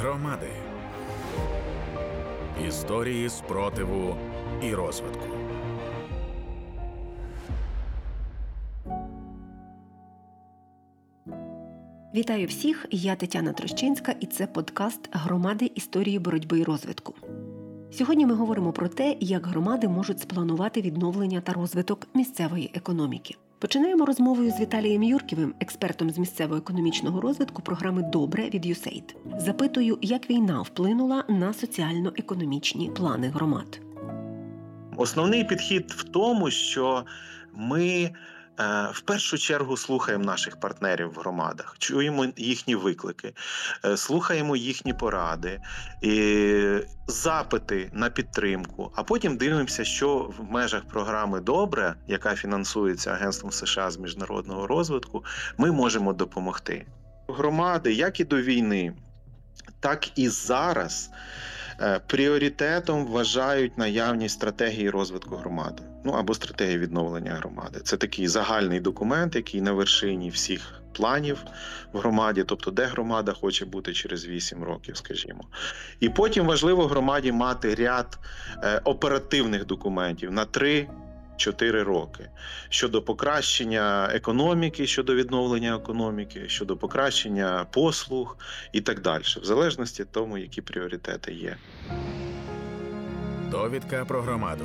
Громади. Історії спротиву і розвитку. Вітаю всіх, я Тетяна Трощинська і це подкаст «Громади. Історії боротьби й розвитку». Сьогодні ми говоримо про те, як громади можуть спланувати відновлення та розвиток місцевої економіки. Починаємо розмовою з Віталієм Юрківим, експертом з місцево-економічного розвитку програми «Добре» від USAID. Запитую, як війна вплинула на соціально-економічні плани громад. Основний підхід в тому, що ми в першу чергу слухаємо наших партнерів в громадах, чуємо їхні виклики, слухаємо їхні поради, запити на підтримку, а потім дивимося, що в межах програми «Добре», яка фінансується Агентством США з міжнародного розвитку, ми можемо допомогти. Громади, як і до війни, так і зараз пріоритетом вважають наявність стратегії розвитку громади, або стратегії відновлення громади. Це такий загальний документ, який на вершині всіх планів в громаді, тобто де громада хоче бути через 8 років, скажімо. І потім важливо громаді мати ряд оперативних документів на 3-4 роки щодо покращення економіки, щодо відновлення економіки, щодо покращення послуг і так далі, в залежності від того, які пріоритети є. Довідка про громаду.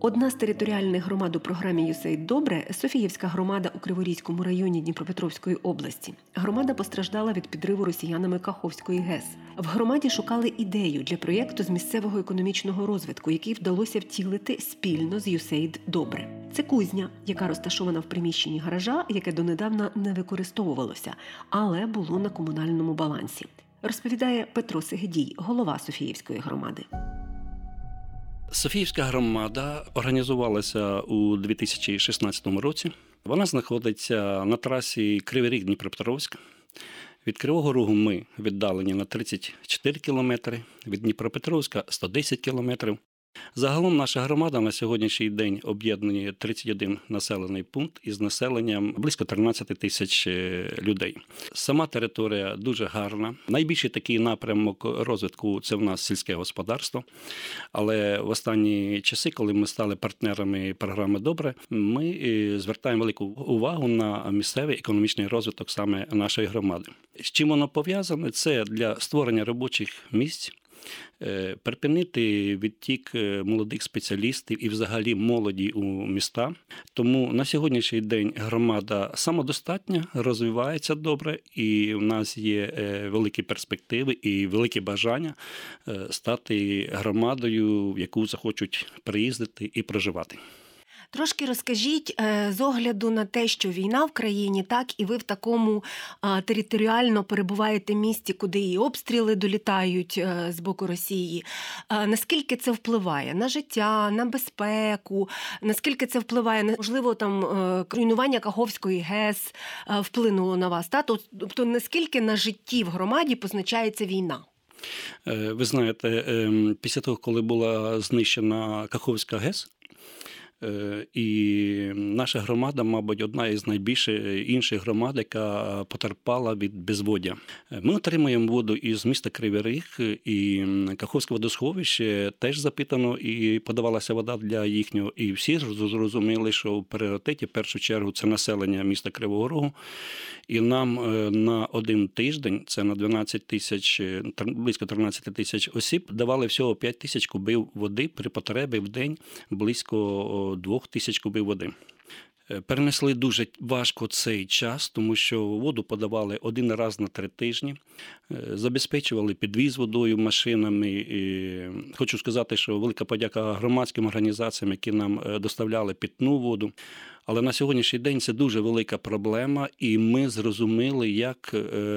Одна з територіальних громад у програмі USAID «Добре» – Софіївська громада у Криворізькому районі Дніпропетровської області. Громада постраждала від підриву росіянами Каховської ГЕС. В громаді шукали ідею для проєкту з місцевого економічного розвитку, який вдалося втілити спільно з USAID «Добре». Це кузня, яка розташована в приміщенні гаража, яке донедавна не використовувалося, але було на комунальному балансі. Розповідає Петро Сегдій, голова Софіївської громади. Софіївська громада організувалася у 2016 році. Вона знаходиться на трасі Кривий Ріг – Дніпропетровськ. Від Кривого Рогу ми віддалені на 34 кілометри, від Дніпропетровська – 110 кілометрів. Загалом наша громада на сьогоднішній день об'єднує 31 населений пункт із населенням близько 13 тисяч людей. Сама територія дуже гарна. Найбільший такий напрямок розвитку – це в нас сільське господарство. Але в останні часи, коли ми стали партнерами програми «Добре», ми звертаємо велику увагу на місцевий економічний розвиток саме нашої громади. З чим воно пов'язане? Це для створення робочих місць, припинити відтік молодих спеціалістів і взагалі молоді у міста. Тому на сьогоднішній день громада самодостатня, розвивається добре, і в нас є великі перспективи і велике бажання стати громадою, в яку захочуть приїздити і проживати. Трошки розкажіть з огляду на те, що війна в країні, так, і ви в такому територіально перебуваєте місті, куди і обстріли долітають з боку Росії. Наскільки це впливає на життя, на безпеку, наскільки це впливає на, можливо, там руйнування Каховської ГЕС вплинуло на вас, так? Тобто наскільки на житті в громаді позначається війна? Ви знаєте, після того, коли була знищена Каховська ГЕС, і наша громада, мабуть, одна із найбільших інших громад, яка потерпала від безводдя. Ми отримуємо воду із міста Кривий Ріг, і Каховське водосховище теж запитано, і подавалася вода для їхнього. І всі зрозуміли, що в пріоритеті, в першу чергу, це населення міста Кривого Рогу. І нам на один тиждень, це на 12 тисяч, близько 13 тисяч осіб, давали всього 5 тисяч кубів води при потребі в день близько 2000 кубів води. Перенесли дуже важко цей час, тому що воду подавали один раз на 3 тижні, забезпечували підвіз водою машинами. І хочу сказати, що велика подяка громадським організаціям, які нам доставляли питну воду. Але на сьогоднішній день це дуже велика проблема, і ми зрозуміли, як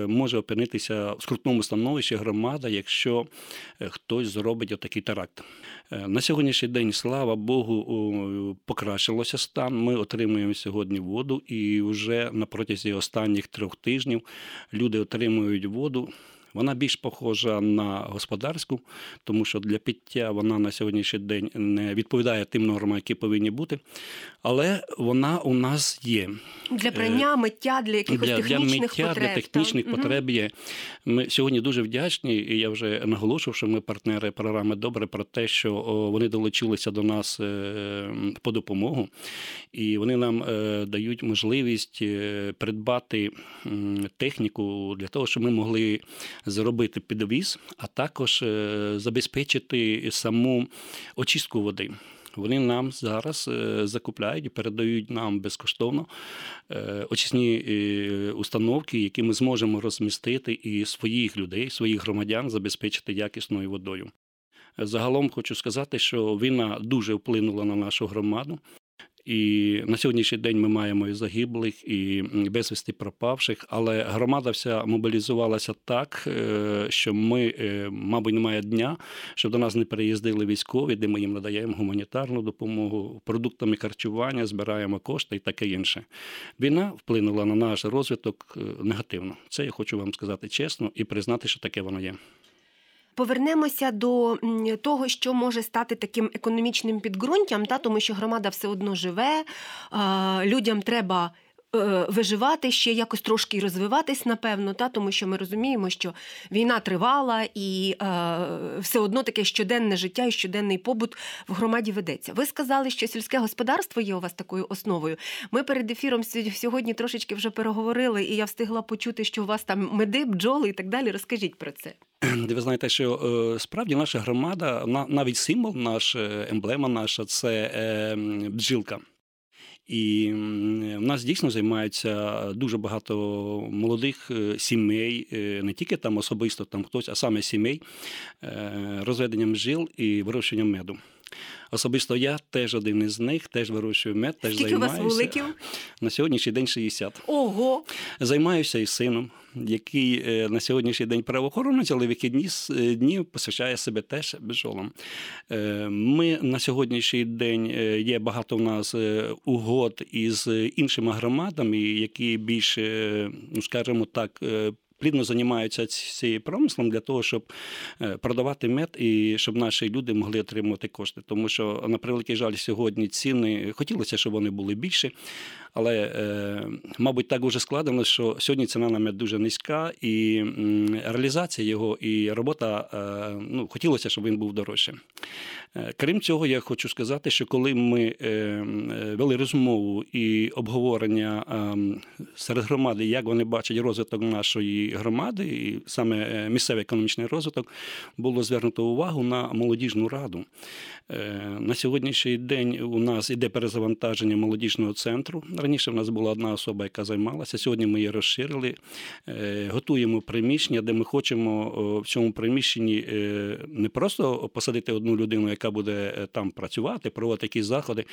може опинитися в скрутному становищі громада, якщо хтось зробить отакий теракт. На сьогоднішній день, слава Богу, покращилося стан. Ми отримуємо сьогодні воду, і вже на протязі останніх 3 тижнів люди отримують воду Вона більш похожа на господарську, тому що для пиття вона на сьогоднішній день не відповідає тим нормам, які повинні бути. Але вона у нас є. Для прання, миття, для якихось технічних потреб є. Ми сьогодні дуже вдячні, і я вже наголошував, що ми партнери програми «Добре» про те, що вони долучилися до нас по допомогу, і вони нам дають можливість придбати техніку для того, щоб ми могли зробити підвіз, а також забезпечити саму очистку води. Вони нам зараз закупляють і передають нам безкоштовно очисні установки, які ми зможемо розмістити і своїх людей, своїх громадян забезпечити якісною водою. Загалом хочу сказати, що війна дуже вплинула на нашу громаду. І на сьогоднішній день ми маємо і загиблих, і безвісти пропавших, але громада вся мобілізувалася так, що ми, мабуть, немає дня, щоб до нас не переїздили військові, де ми їм надаємо гуманітарну допомогу, продуктами харчування, збираємо кошти і таке інше. Війна вплинула на наш розвиток негативно. Це я хочу вам сказати чесно і признати, що таке воно є. Повернемося до того, що може стати таким економічним підґрунтям, тому що громада все одно живе, людям треба виживати, ще якось трошки розвиватись, напевно, тому що ми розуміємо, що війна тривала і все одно таке щоденне життя і щоденний побут в громаді ведеться. Ви сказали, що сільське господарство є у вас такою основою. Ми перед ефіром сьогодні трошечки вже переговорили, і я встигла почути, що у вас там меди, бджоли і так далі. Розкажіть про це. Ви знаєте, що справді наша громада, навіть символ наш, емблема наша – це бджілка. І в нас дійсно займається дуже багато молодих сімей, не тільки там особисто там хтось, а саме сімей, розведенням бджіл і вирощуванням меду. Особисто я теж один із них, теж вирощую мед, теж скільки займаюся. Скільки у вас вуликів? На сьогоднішній день 60. Ого! Займаюся і сином, який на сьогоднішній день правоохоронець, але вихідні дні посвящає себе теж бджолам. Ми на сьогоднішній день, є багато в нас угод із іншими громадами, які більш, скажімо так, плідно займаються цією промислом для того, щоб продавати мед і щоб наші люди могли отримувати кошти. Тому що, на превеликий жаль, сьогодні ціни, хотілося, щоб вони були більші, але, мабуть, так уже складено, що сьогодні ціна на мед дуже низька, і реалізація його, і робота, хотілося, щоб він був дорожчим. Крім цього, я хочу сказати, що коли ми вели розмову і обговорення серед громади, як вони бачать розвиток нашої громади, і саме місцевий економічний розвиток, було звернуто увагу на молодіжну раду. На сьогоднішній день у нас іде перезавантаження молодіжного центру. Раніше в нас була одна особа, яка займалася. Сьогодні ми її розширили, готуємо приміщення, де ми хочемо в цьому приміщенні не просто посадити одну людину, яка буде там працювати, проводити якісь заходи,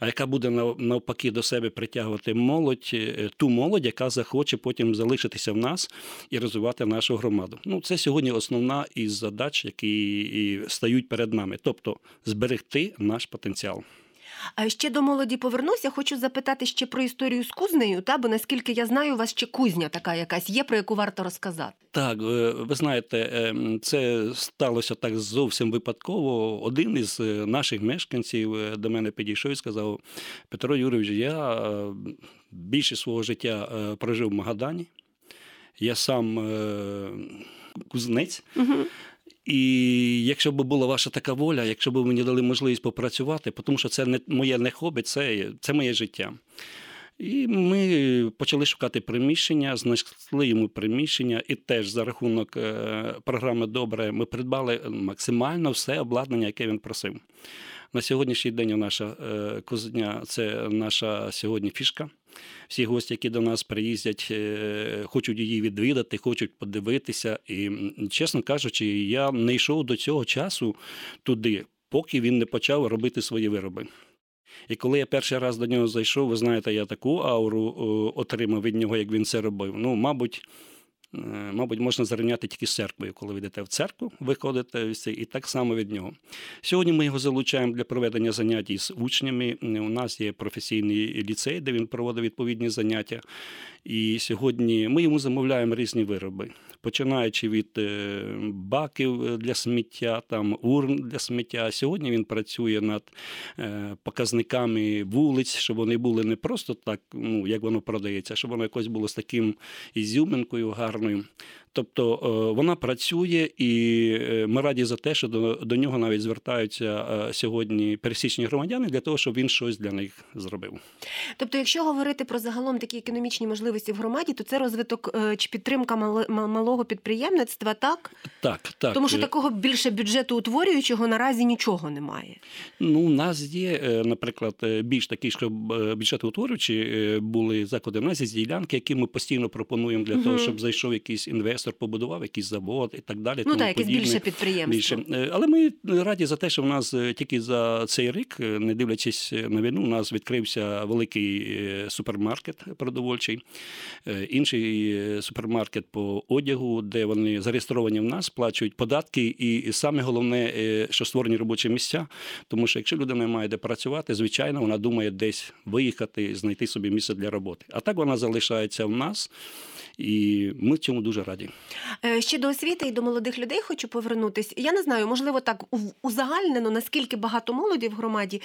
а яка буде навпаки до себе притягувати молодь, ту молодь, яка захоче потім залишитися в нас і розвивати нашу громаду. Це сьогодні основна із задач, які стають перед нами, тобто зберегти наш потенціал. А ще до молоді повернуся, хочу запитати ще про історію з кузнею, бо наскільки я знаю, у вас ще кузня така якась є, про яку варто розказати. Так, ви знаєте, це сталося так зовсім випадково. Один із наших мешканців до мене підійшов і сказав: Петро Юрійович, я більше свого життя прожив в Магадані, я сам кузнець. Угу. І якщо б була ваша така воля, якщо б мені дали можливість попрацювати, тому що це не моє не хобі, це моє життя. І ми почали шукати приміщення, знайшли йому приміщення, і теж за рахунок програми «Добре» ми придбали максимально все обладнання, яке він просив. На сьогоднішній день наша кузня – це наша сьогодні фішка. Всі гості, які до нас приїздять, хочуть її відвідати, хочуть подивитися. І, чесно кажучи, я не йшов до цього часу туди, поки він не почав робити свої вироби. І коли я перший раз до нього зайшов, ви знаєте, я таку ауру отримав від нього, як він це робив. Мабуть, можна зарівняти тільки з церквою. Коли ви йдете в церкву, виходите і так само від нього. Сьогодні ми його залучаємо для проведення занять із учнями. У нас є професійний ліцей, де він проводить відповідні заняття. І сьогодні ми йому замовляємо різні вироби. починаючи від баків для сміття, там, урн для сміття. Сьогодні він працює над показниками вулиць, щоб вони були не просто так, ну, як воно продається, а щоб воно якось було з таким ізюминкою гарною. Тобто вона працює, і ми раді за те, що до нього навіть звертаються сьогодні пересічні громадяни для того, щоб він щось для них зробив. Тобто, якщо говорити про загалом такі економічні можливості в громаді, то це розвиток чи підтримка малого підприємництва, так? Так. Тому що такого більше бюджету утворюючого наразі нічого немає. Ну, у нас є, наприклад, більш такі, щоб бюджету утворюючі були заклади. У нас є ділянки, які ми постійно пропонуємо для того, щоб зайшов якийсь інвестор, побудував якийсь завод і так далі. Ну тому так, якесь більше підприємство. Більше. Але ми раді за те, що в нас тільки за цей рік, не дивлячись на війну, у нас відкрився великий супермаркет продовольчий, інший супермаркет по одягу, де вони зареєстровані в нас, плачують податки і саме головне, що створені робочі місця. Тому що якщо людина має де працювати, звичайно, вона думає десь виїхати, знайти собі місце для роботи. А так вона залишається в нас, і ми в цьому дуже раді. Ще до освіти і до молодих людей хочу повернутися. Я не знаю, можливо, так узагальнено, наскільки багато молоді в громаді,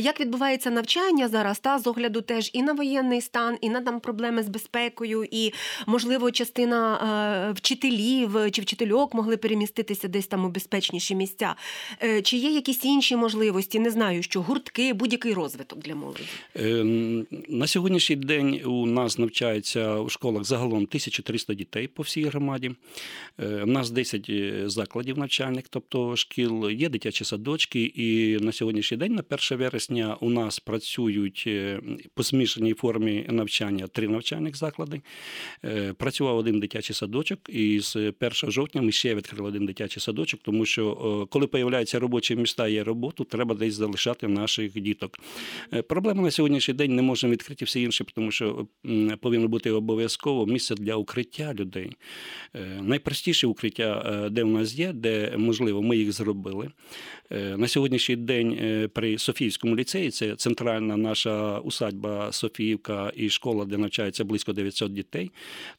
як відбувається навчання зараз, та з огляду теж і на воєнний стан, і на там проблеми з безпекою, і, можливо, частина вчителів чи вчительок могли переміститися десь там у безпечніші місця. Чи є якісь інші можливості, не знаю, що гуртки, будь-який розвиток для молоді? На сьогоднішній день у нас навчається у школах загалом 1300 дітей по всій громаді. У нас 10 закладів навчальних, тобто шкіл, є дитячі садочки, і на сьогоднішній день, на 1 вересня, у нас працюють по змішаній формі навчання 3 навчальних заклади. Працював один дитячий садочок, і з 1 жовтня ми ще відкрили один дитячий садочок, тому що коли появляються робочі місця, є роботу, треба десь залишати наших діток. Проблема на сьогоднішній день, не можемо відкрити всі інші, тому що повинно бути обов'язково місце для укриття людей. Найпростіше укриття, де в нас є, де, можливо, ми їх зробили. На сьогоднішній день при Софіївському ліцеї, це центральна наша усадьба Софіївка і школа, де навчається близько 900 дітей.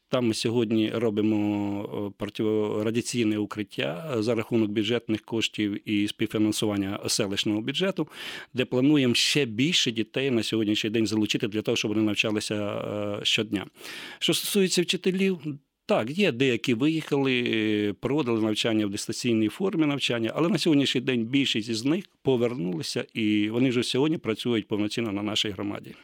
Там ми сьогодні робимо протирадіаційне укриття за рахунок бюджетних коштів і співфінансування селищного бюджету, де плануємо ще більше дітей на сьогоднішній день залучити для того, щоб вони навчалися щодня. Що стосується вчителів, так, є деякі виїхали, проводили навчання в дистанційній формі навчання, але на сьогоднішній день більшість із них повернулися, і вони вже сьогодні працюють повноцінно на нашій громаді.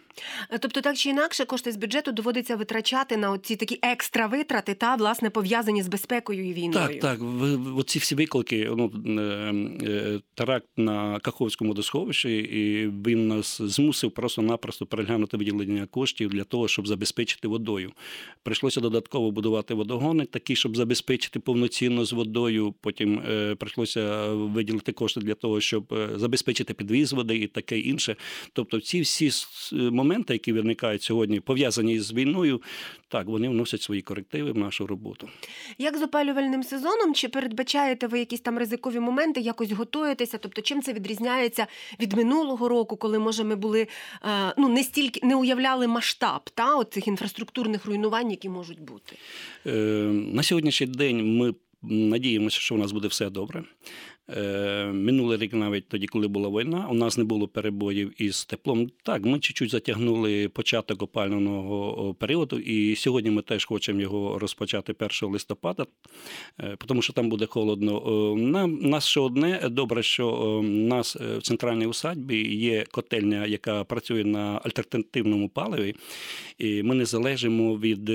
Тобто, так чи інакше, кошти з бюджету доводиться витрачати на ці такі екстра витрати, та, власне, пов'язані з безпекою і війною. Так. Оці всі виклики, теракт на Каховському водосховищі, і він нас змусив просто-напросто переглянути виділення коштів для того, щоб забезпечити водою. Прийшлося додатково будувати водогони, такі, щоб забезпечити повноцінно з водою. Потім прийшлося виділити кошти для того, щоб забезпечити підвіз води і таке інше. Тобто ці всі моменти, які виникають сьогодні, пов'язані з війною, так, вони вносять свої корективи в нашу роботу. Як з опалювальним сезоном? Чи передбачаєте ви якісь там ризикові моменти, якось готуєтеся? Тобто чим це відрізняється від минулого року, коли, може, ми були, не уявляли масштаб, та, от цих інфраструктурних руйнувань, які можуть бути? На сьогоднішній день ми надіємося, що у нас буде все добре. Минулий рік, навіть тоді, коли була війна, у нас не було перебоїв із теплом. Так, ми чуть-чуть затягнули початок опалювального періоду, і сьогодні ми теж хочемо його розпочати 1 листопада, тому що там буде холодно. Нас ще одне, добре, що у нас в центральній усадьбі є котельня, яка працює на альтернативному паливі, і ми не залежимо від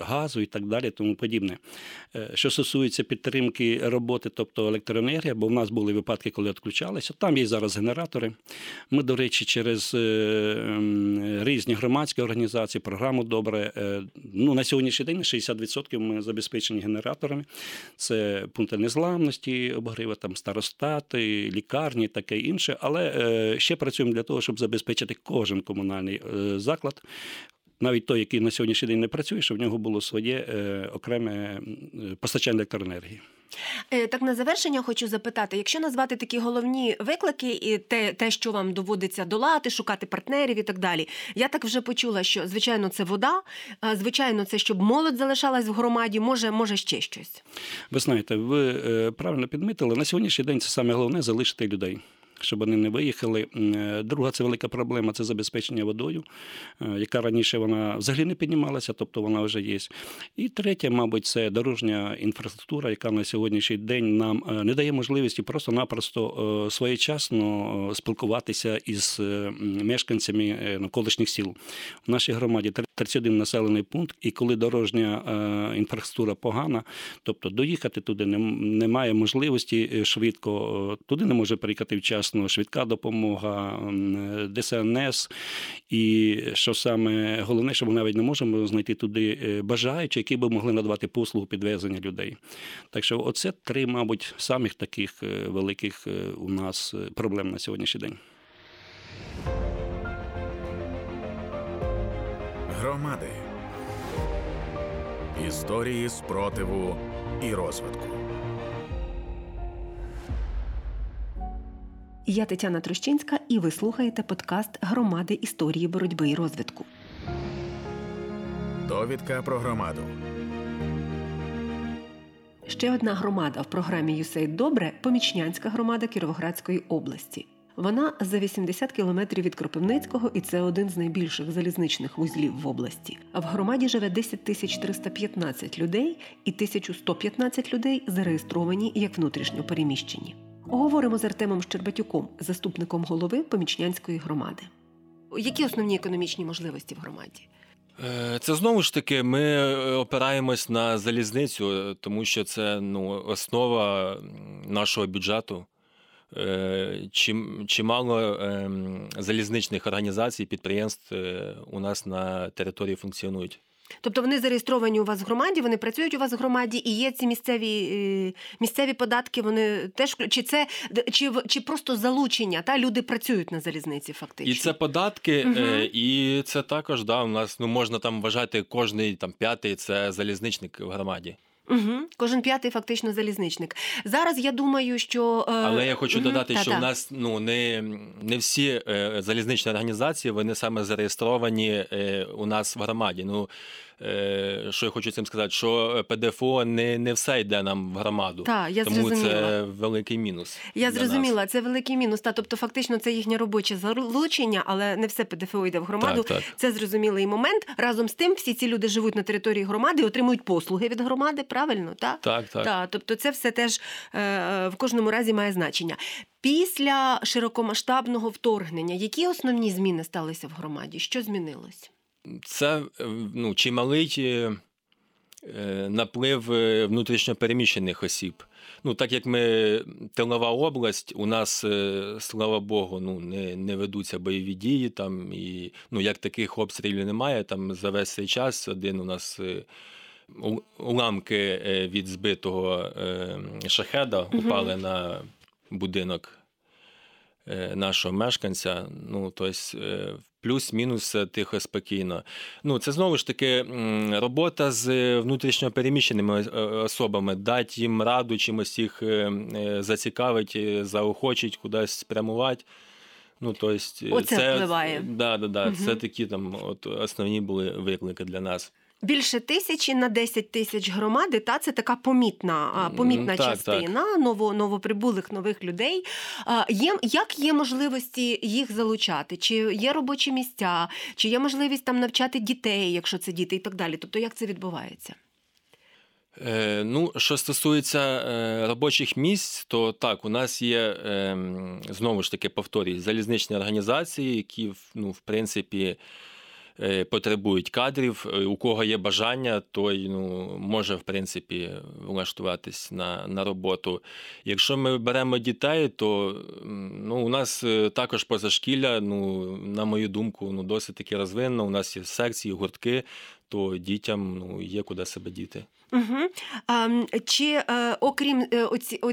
газу і так далі, тому подібне. Що стосується підтримки роботи, тобто електроенергія, бо в нас були випадки, коли відключалися. Там є зараз генератори. Ми, до речі, через різні громадські організації, програму «Добре», на сьогоднішній день 60% ми забезпечені генераторами. Це пункти незламності, обогріви, там старостати, лікарні, таке інше. Але ще працюємо для того, щоб забезпечити кожен комунальний заклад. Навіть той, який на сьогоднішній день не працює, щоб в нього було своє окреме постачання електроенергії. Так, на завершення хочу запитати, якщо назвати такі головні виклики і те, що вам доводиться долати, шукати партнерів і так далі. Я так вже почула, що, звичайно, це вода, звичайно, це, щоб молодь залишалась в громаді, може ще щось. Ви знаєте, ви правильно підмітили, на сьогоднішній день це саме головне – залишити людей, щоб вони не виїхали. Друга – це велика проблема – це забезпечення водою, яка раніше вона взагалі не піднімалася, тобто вона вже є. І третє, мабуть, це дорожня інфраструктура, яка на сьогоднішній день нам не дає можливості просто-напросто своєчасно спілкуватися із мешканцями навколишніх сіл. В нашій громаді 31 населений пункт, і коли дорожня інфраструктура погана, тобто доїхати туди немає можливості швидко, туди не може приїхати вчасно швидка допомога, ДСНС, і що саме головне, що ми навіть не можемо знайти туди бажаючих, які б могли надавати послугу підвезення людей. Так що оце три, мабуть, самих таких великих у нас проблем на сьогоднішній день. Громади. Історії спротиву і розвитку. Я Тетяна Трощинська, і ви слухаєте подкаст «Громади. Історії боротьби й розвитку». Довідка про громаду. Ще одна громада в програмі USAID «Добре» – Помічнянська громада Кіровоградської області. Вона за 80 кілометрів від Кропивницького, і це один з найбільших залізничних вузлів в області. В громаді живе 10 315 людей, і 1115 людей зареєстровані як внутрішньо переміщені. Говоримо з Артемом Щербатюком, заступником голови Помічнянської громади. Які основні економічні можливості в громаді? Це знову ж таки, ми опираємось на залізницю, тому що це основа нашого бюджету. Чимало залізничних організацій, підприємств у нас на території функціонують. Тобто вони зареєстровані у вас в громаді, вони працюють у вас в громаді, і є ці місцеві податки, вони теж, чи просто залучення, та люди працюють на залізниці фактично. І це податки, і це також, у нас, можна там вважати, кожний п'ятий це залізничник в громаді. Угу. Кожен п'ятий фактично залізничник. Зараз я думаю, що... Але я хочу додати, що в нас не всі залізничні організації, вони саме зареєстровані у нас в громаді. Що я хочу цим сказати, що ПДФО не все йде нам в громаду. Тому це великий мінус. Я зрозуміла, це великий мінус. Тобто фактично це їхнє робоче залучення, але не все ПДФО йде в громаду. Так. Це зрозумілий момент. Разом з тим всі ці люди живуть на території громади і отримують послуги від громади, правильно? Так. Тобто це все теж в кожному разі має значення. Після широкомасштабного вторгнення які основні зміни сталися в громаді? Що змінилось? Це чималий наплив внутрішньопереміщених осіб. Так як ми тилова область, у нас, слава Богу, не ведуться бойові дії, і як таких обстрілів немає, за весь цей час один у нас уламки від збитого шахеда упали на будинок нашого мешканця, плюс-мінус тихо, спокійно. Це знову ж таки робота з внутрішньопереміщеними особами, дати їм раду, чимось їх зацікавить, заохочить, кудись спрямувати. Оце це впливає. Це такі основні були виклики для нас. Більше 1000 на 10 000 громади, це така помітна частина новоприбулих, нових людей. Як є можливості їх залучати? Чи є робочі місця? Чи є можливість навчати дітей, якщо це діти і так далі? Тобто як це відбувається? Що стосується робочих місць, то так, у нас є, знову ж таки, повторюю, залізничні організації, які, в принципі, потребують кадрів, у кого є бажання, той може, в принципі, влаштуватись на роботу. Якщо ми беремо дітей, то у нас також позашкілля, на мою думку, досить таки розвинено. У нас є секції, гуртки, то дітям є куди себе діти. Угу. Чи окрім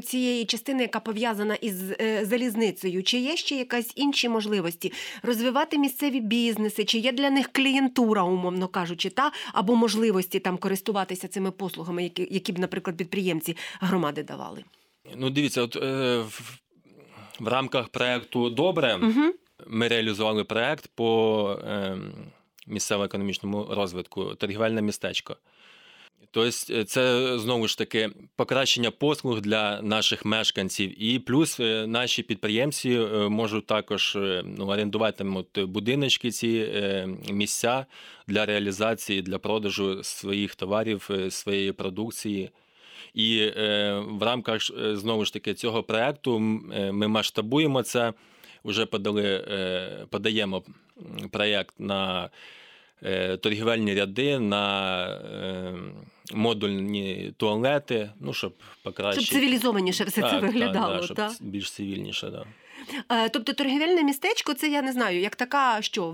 цієї частини, яка пов'язана із залізницею, чи є ще якісь інші можливості розвивати місцеві бізнеси, чи є для них клієнтура, умовно кажучи, та або можливості там користуватися цими послугами, які б, наприклад, підприємці громади давали? Ну, дивіться, от в рамках проєкту «Добре» ми реалізували проєкт по місцевому економічному розвитку «Торгівельне містечко». Тобто це, знову ж таки, покращення послуг для наших мешканців. І плюс наші підприємці можуть також орендувати там, от, будиночки, ці місця для реалізації, для продажу своїх товарів, своєї продукції. І в рамках, знову ж таки, цього проєкту ми масштабуємо це. Уже подаємо проєкт на торгівельні ряди, на модульні туалети, ну, щоб покраще. Щоб цивілізованіше все це виглядало. Так, щоб більш цивільніше, так. Тобто торгівельне містечко, це, я не знаю, як така, що,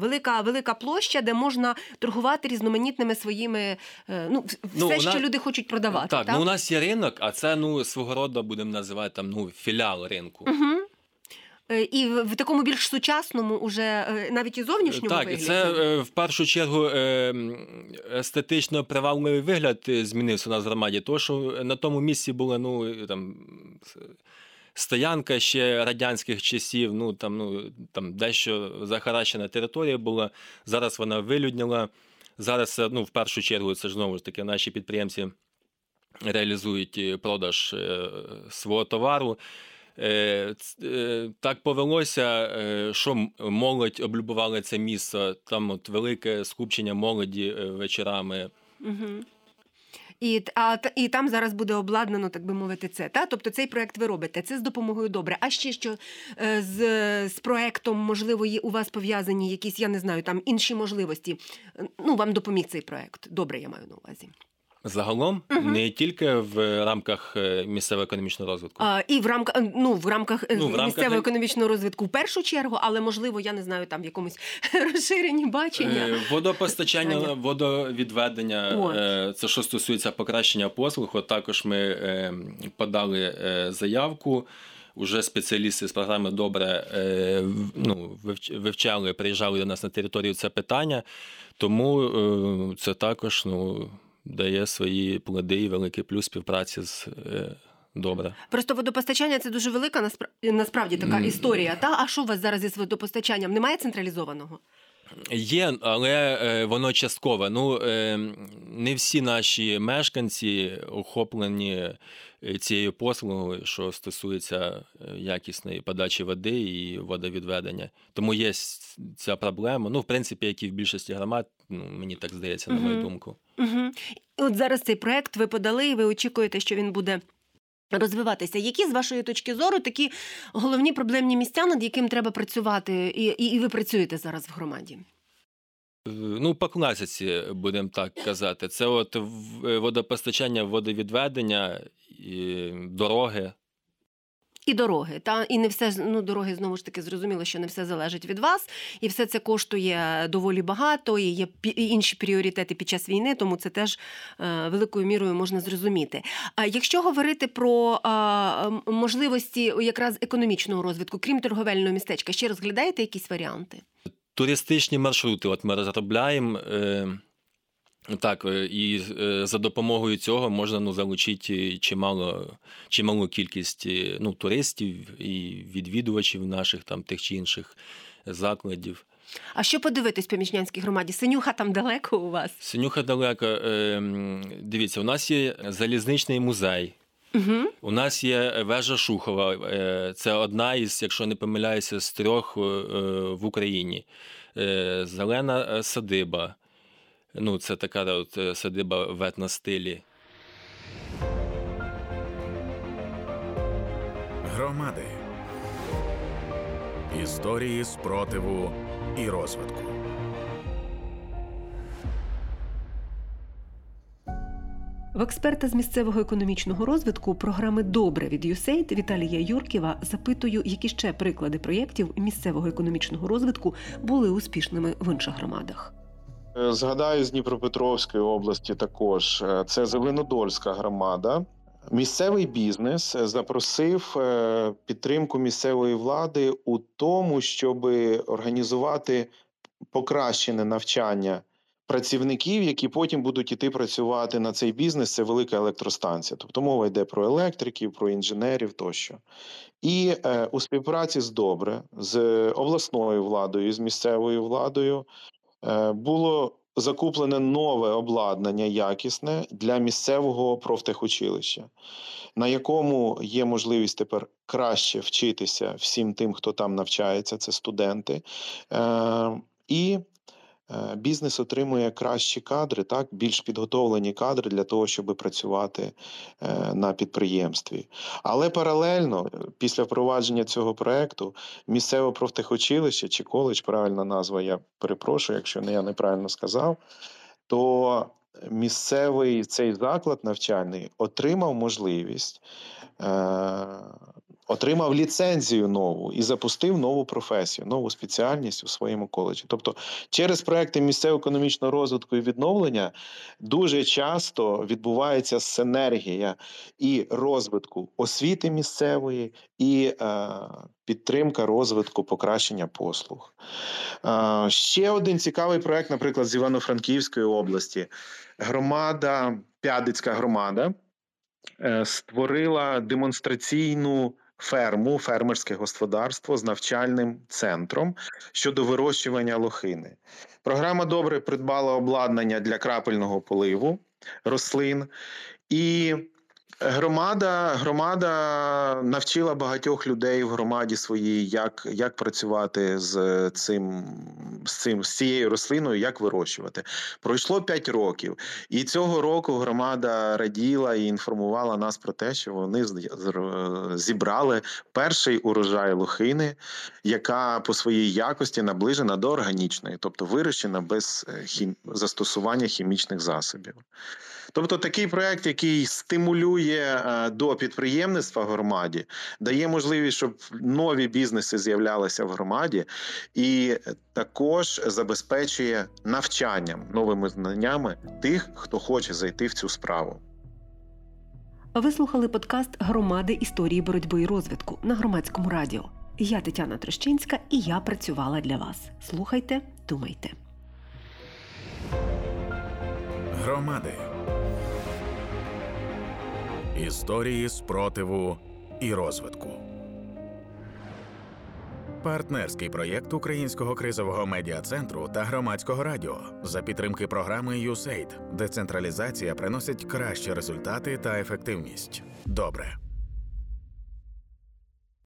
велика площа, де можна торгувати різноманітними своїми, що люди хочуть продавати. Так, так? Ну, у нас є ринок, а це, свого роду, будемо називати, філіал ринку. Угу. І в такому більш сучасному уже, навіть і зовнішньому вигляді? Так, це в першу чергу естетично привабливий вигляд змінився у нас в громаді, тому що на тому місці була стоянка ще радянських часів, там дещо захаращена територія була, зараз вона вилюдніла. Зараз, в першу чергу, це ж знову ж таки наші підприємці реалізують продаж свого товару. Так повелося, що молодь облюбувала це місце, там от велике скупчення молоді вечорами. Угу. І там зараз буде обладнано, так би мовити, це. Та? Тобто цей проєкт ви робите, це з допомогою «Добре». А ще що з проєктом, можливо, у вас пов'язані якісь, я не знаю, там інші можливості. Вам допоміг цей проєкт «Добре», я маю на увазі. Загалом, не тільки в рамках місцевого економічного розвитку. І в рамках місцевого економічного розвитку в першу чергу, але, можливо, я не знаю, там в якомусь розширенні бачення. Водопостачання, водовідведення, це що стосується покращення послуг. От також ми подали заявку. Уже спеціалісти з програми «Добре» вивчали, приїжджали до нас на територію це питання. Тому це також, дає свої плоди і великий плюс співпраці з «Добре». Просто водопостачання – це дуже велика, насправді, така історія. Та? А що у вас зараз із водопостачанням? Немає централізованого? Є, але воно часткове. Не всі наші мешканці охоплені цією послугою, що стосується якісної подачі води і водовідведення. Тому є ця проблема. В принципі, як і в більшості громад, мені так здається, на мою думку. Угу. От зараз цей проєкт ви подали і ви очікуєте, що він буде розвиватися. Які, з вашої точки зору, такі головні проблемні місця, над яким треба працювати, і ви працюєте зараз в громаді? По класиці, будемо так казати. Це от водопостачання, водовідведення, і дороги. І дороги, та і не все, дороги, знову ж таки, зрозуміло, що не все залежить від вас, і все це коштує доволі багато, і є інші пріоритети під час війни, тому це теж великою мірою можна зрозуміти. А якщо говорити про можливості якраз економічного розвитку, крім торговельного містечка, ще розглядаєте якісь варіанти? Туристичні маршрути, от ми розробляємо. Так, і за допомогою цього можна залучити чималу кількість туристів і відвідувачів наших там тих чи інших закладів. А що подивитись в Помічнянській громаді? Синюха там далеко у вас? Синюха далеко. Дивіться, у нас є залізничний музей. Угу. У нас є вежа Шухова. Це одна із, якщо не помиляюся, з 3 в Україні. Зелена садиба. Це така от садиба в етностилі. Громади. Історії спротиву і розвитку. В експерта з місцевого економічного розвитку програми «Добре» від USAID Віталія Юрківа запитую, які ще приклади проєктів місцевого економічного розвитку були успішними в інших громадах. Згадаю, з Дніпропетровської області також. Це Зеленодольська громада. Місцевий бізнес запросив підтримку місцевої влади у тому, щоб організувати покращене навчання працівників, які потім будуть іти працювати на цей бізнес. Це велика електростанція. Тобто мова йде про електриків, про інженерів тощо. І у співпраці з обласною владою і з місцевою владою було закуплене нове обладнання якісне для місцевого профтехучилища, на якому є можливість тепер краще вчитися всім тим, хто там навчається, це студенти. І бізнес отримує кращі кадри, так, більш підготовлені кадри для того, щоб працювати на підприємстві. Але паралельно, після впровадження цього проекту, місцеве профтехучилище чи коледж, правильна назва, я перепрошую, якщо я неправильно сказав, то місцевий цей заклад навчальний отримав можливість, отримав ліцензію нову і запустив нову професію, нову спеціальність у своєму коледжі. Тобто через проекти місцево-економічного розвитку і відновлення дуже часто відбувається синергія і розвитку освіти місцевої, і підтримка розвитку, покращення послуг. Ще один цікавий проект, наприклад, з Івано-Франківської області. Громада, П'ядицька громада, створила демонстраційну ферму, фермерське господарство з навчальним центром щодо вирощування лохини. Програма добре придбала обладнання для крапельного поливу рослин, і громада навчила багатьох людей в громаді своїй, як працювати з цією рослиною, як вирощувати. Пройшло 5 років, і цього року громада раділа і інформувала нас про те, що вони зібрали перший урожай лохини, яка по своїй якості наближена до органічної, тобто вирощена без застосування хімічних засобів. Тобто такий проект, який стимулює до підприємництва в громаді, дає можливість, щоб нові бізнеси з'являлися в громаді, і також забезпечує навчанням, новими знаннями тих, хто хоче зайти в цю справу. Ви слухали подкаст «Громади. Історії боротьби і розвитку» на Громадському радіо. Я Тетяна Трощинська, і я працювала для вас. Слухайте, думайте. Громади. Історії спротиву і розвитку. Партнерський проєкт Українського кризового медіа-центру та Громадського радіо за підтримки програми USAID. Децентралізація приносить кращі результати та ефективність. Добре.